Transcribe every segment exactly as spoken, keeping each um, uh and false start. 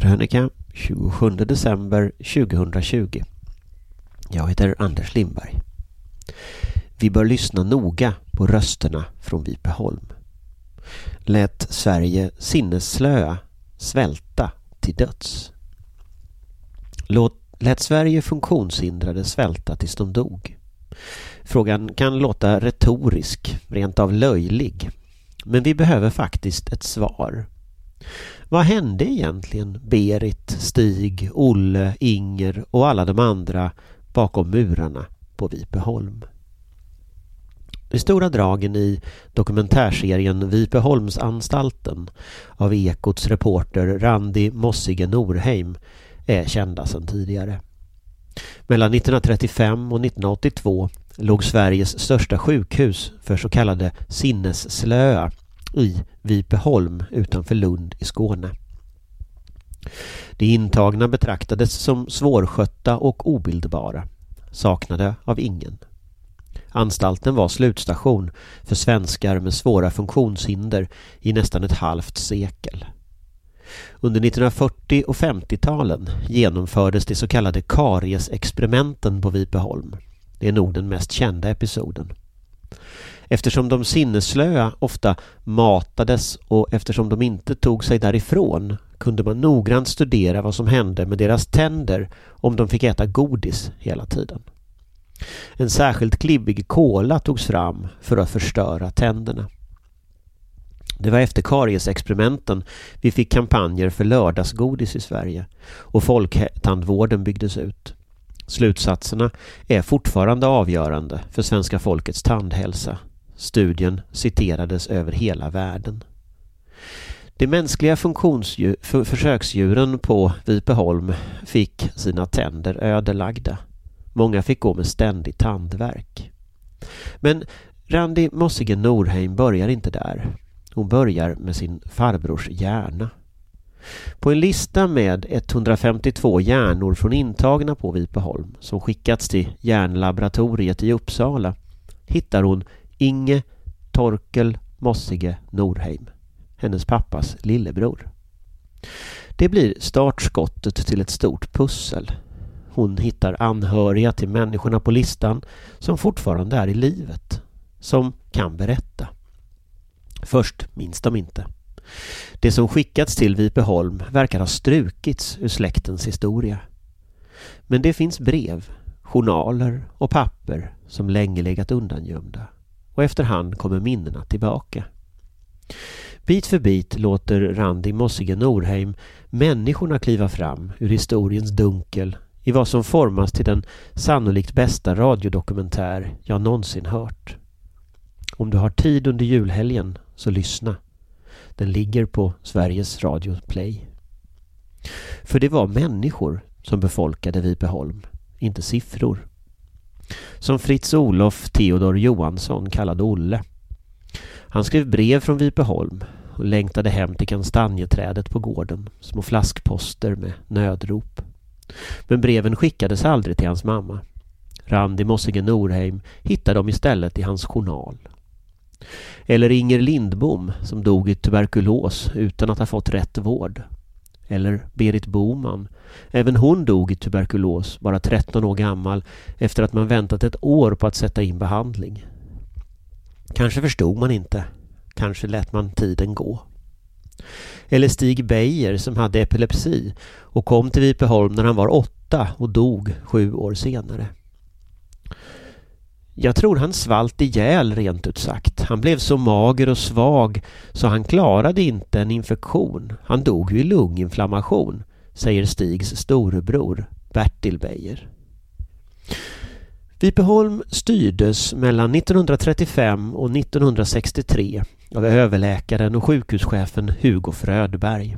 Krönikan tjugosjunde december tjugohundratjugo. Jag heter Anders Lindberg. Vi bör lyssna noga på rösterna från Vipeholm. Lät Sverige sinneslöa svälta till döds. Låt, lät Sverige funktionshindrade svälta tills de dog. Frågan kan låta retorisk, rent av löjlig. Men vi behöver faktiskt ett svar. Vad hände egentligen Berit, Stig, Olle, Inger och alla de andra bakom murarna på Vipeholm? De stora dragen i dokumentärserien Vipeholmsanstalten av Ekots reporter Randi Mossige-Norheim är kända sedan tidigare. Mellan nittonhundratrettiofem och nittonhundraåttiotvå låg Sveriges största sjukhus för så kallade sinnesslöa i Vipeholm utanför Lund i Skåne. De intagna betraktades som svårskötta och obildbara, saknade av ingen. Anstalten var slutstation för svenskar med svåra funktionshinder i nästan ett halvt sekel. Under nittonhundrafyrtio- och femtiotalen genomfördes de så kallade Karies-experimenten på Vipeholm. Det är nog den mest kända episoden. Eftersom de sinneslöa ofta matades och eftersom de inte tog sig därifrån kunde man noggrant studera vad som hände med deras tänder om de fick äta godis hela tiden. En särskilt klibbig kola togs fram för att förstöra tänderna. Det var efter Karies-experimenten vi fick kampanjer för lördagsgodis i Sverige och folktandvården byggdes ut. Slutsatserna är fortfarande avgörande för svenska folkets tandhälsa. Studien citerades över hela världen. De mänskliga för- försöksdjuren på Vipeholm fick sina tänder ödelagda. Många fick gå med ständig tandvärk. Men Randi Mossige-Norheim börjar inte där. Hon börjar med sin farbrors hjärna. På en lista med etthundrafemtiotvå hjärnor från intagna på Vipeholm som skickats till hjärnlaboratoriet i Uppsala hittar hon Inge Torkel Mossige Norheim, hennes pappas lillebror. Det blir startskottet till ett stort pussel. Hon hittar anhöriga till människorna på listan som fortfarande är i livet, som kan berätta. Först minns de inte. Det som skickats till Vipeholm verkar ha strukits ur släktens historia. Men det finns brev, journaler och papper som länge legat undangömda. Och efterhand kommer minnena tillbaka. Bit för bit låter Randi Mossige-Norheim människorna kliva fram ur historiens dunkel i vad som formas till den sannolikt bästa radiodokumentär jag någonsin hört. Om du har tid under julhelgen så lyssna. Den ligger på Sveriges Radio Play. För det var människor som befolkade Vipeholm, inte siffror. Som Fritz Olof Theodor Johansson kallade Olle. Han skrev brev från Vipeholm och längtade hem till kastanjeträdet på gården, små flaskposter med nödrop. Men breven skickades aldrig till hans mamma. Randi Mossige-Norheim hittade dem istället i hans journal. Eller Inger Lindbom som dog i tuberkulos utan att ha fått rätt vård. Eller Berit Boman. Även hon dog i tuberkulos, bara tretton år gammal, efter att man väntat ett år på att sätta in behandling. Kanske förstod man inte. Kanske lät man tiden gå. Eller Stig Bejer som hade epilepsi och kom till Vipeholm när han var åtta och dog sju år senare. Jag tror han svalt ihjäl rent ut sagt. Han blev så mager och svag så han klarade inte en infektion. Han dog ju i lunginflammation, säger Stigs storebror Bertil Bejer. Vipeholm styrdes mellan nittonhundratrettiofem och nittonhundrasextiotre av överläkaren och sjukhuschefen Hugo Frödberg.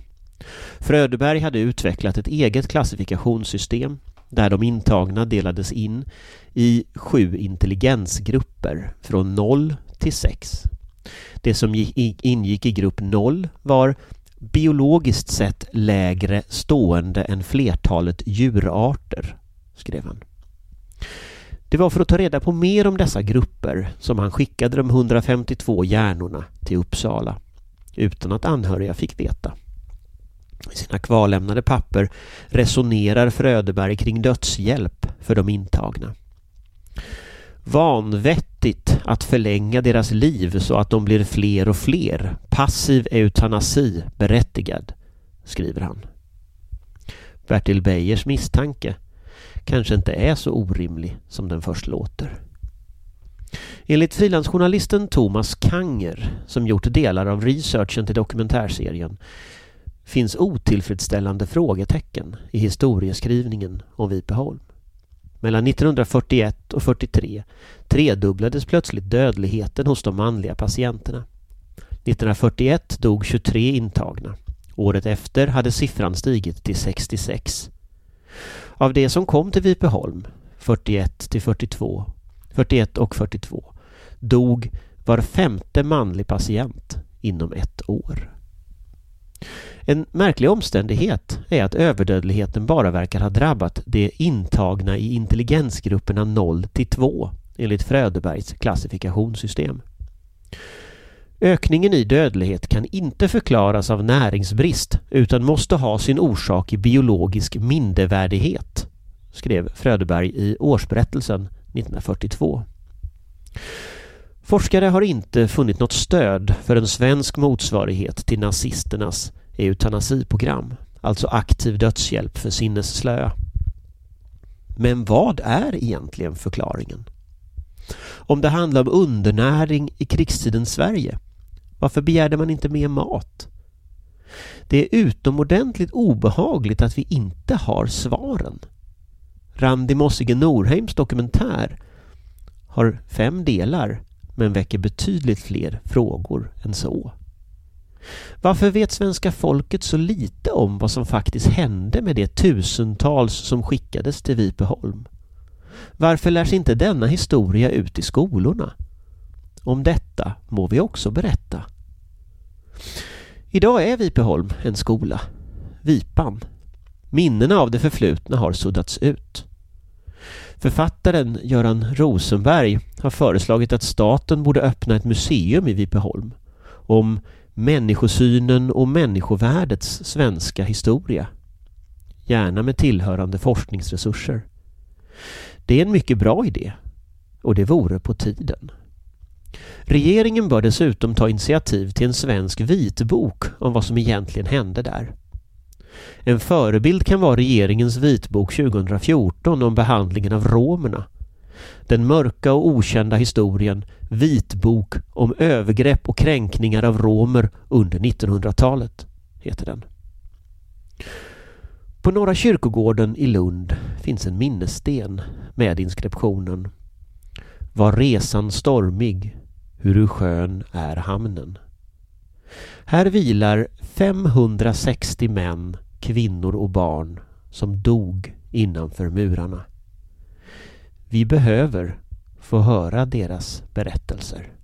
Frödberg hade utvecklat ett eget klassifikationssystem där de intagna delades in i sju intelligensgrupper från noll till sex. Det som ingick i grupp noll var biologiskt sett lägre stående än flertalet djurarter, skrev han. Det var för att ta reda på mer om dessa grupper som han skickade de hundrafemtiotvå hjärnorna till Uppsala utan att anhöriga fick veta. I sina kvarlämnade papper resonerar Frödberg kring dödshjälp för de intagna. Vanvettigt att förlänga deras liv så att de blir fler och fler. Passiv eutanasi berättigad, skriver han. Bertil Bejers misstanke kanske inte är så orimlig som den först låter. Enligt frilansjournalisten Thomas Kanger, som gjort delar av researchen till dokumentärserien, finns otillfredsställande frågetecken i historieskrivningen om Vipeholm. Mellan nittonhundrafyrtioett och fyrtiotre tredubblades plötsligt dödligheten hos de manliga patienterna. nittonhundrafyrtioett dog tjugotre intagna. Året efter hade siffran stigit till sextiosex. Av det som kom till Vipeholm, fyrtioett till fyrtiotvå, fyrtioett och fyrtiotvå, dog var femte manlig patient inom ett år. En märklig omständighet är att överdödligheten bara verkar ha drabbat de intagna i intelligensgrupperna noll till två enligt Frödbergs klassifikationssystem. Ökningen i dödlighet kan inte förklaras av näringsbrist utan måste ha sin orsak i biologisk mindervärdighet, skrev Frödberg i årsberättelsen nittonhundrafyrtiotvå. Forskare har inte funnit något stöd för en svensk motsvarighet till nazisternas eutanasiprogram, alltså aktiv dödshjälp för sinnesslöa. Men vad är egentligen förklaringen? Om det handlar om undernäring i krigstidens Sverige, varför begärde man inte mer mat? Det är utomordentligt obehagligt att vi inte har svaren. Randi Mossige-Norheims dokumentär har fem delar men väcker betydligt fler frågor än så. Varför vet svenska folket så lite om vad som faktiskt hände med de tusentals som skickades till Vipeholm? Varför lärs inte denna historia ut i skolorna? Om detta må vi också berätta. Idag är Vipeholm en skola. Vipan. Minnena av det förflutna har suddats ut. Författaren Göran Rosenberg har föreslagit att staten borde öppna ett museum i Vipeholm om människosynen och människovärdets svenska historia. Gärna med tillhörande forskningsresurser. Det är en mycket bra idé och det vore på tiden. Regeringen bör dessutom ta initiativ till en svensk vitbok om vad som egentligen hände där. En förebild kan vara regeringens vitbok tjugohundrafjorton om behandlingen av romerna. Den mörka och okända historien Vitbok om övergrepp och kränkningar av romer under nittonhundratalet, heter den. På Norra kyrkogården i Lund finns en minnessten med inskriptionen Var resan stormig, huru skön är hamnen. Här vilar femhundrasextio män, kvinnor och barn som dog innanför murarna. Vi behöver få höra deras berättelser.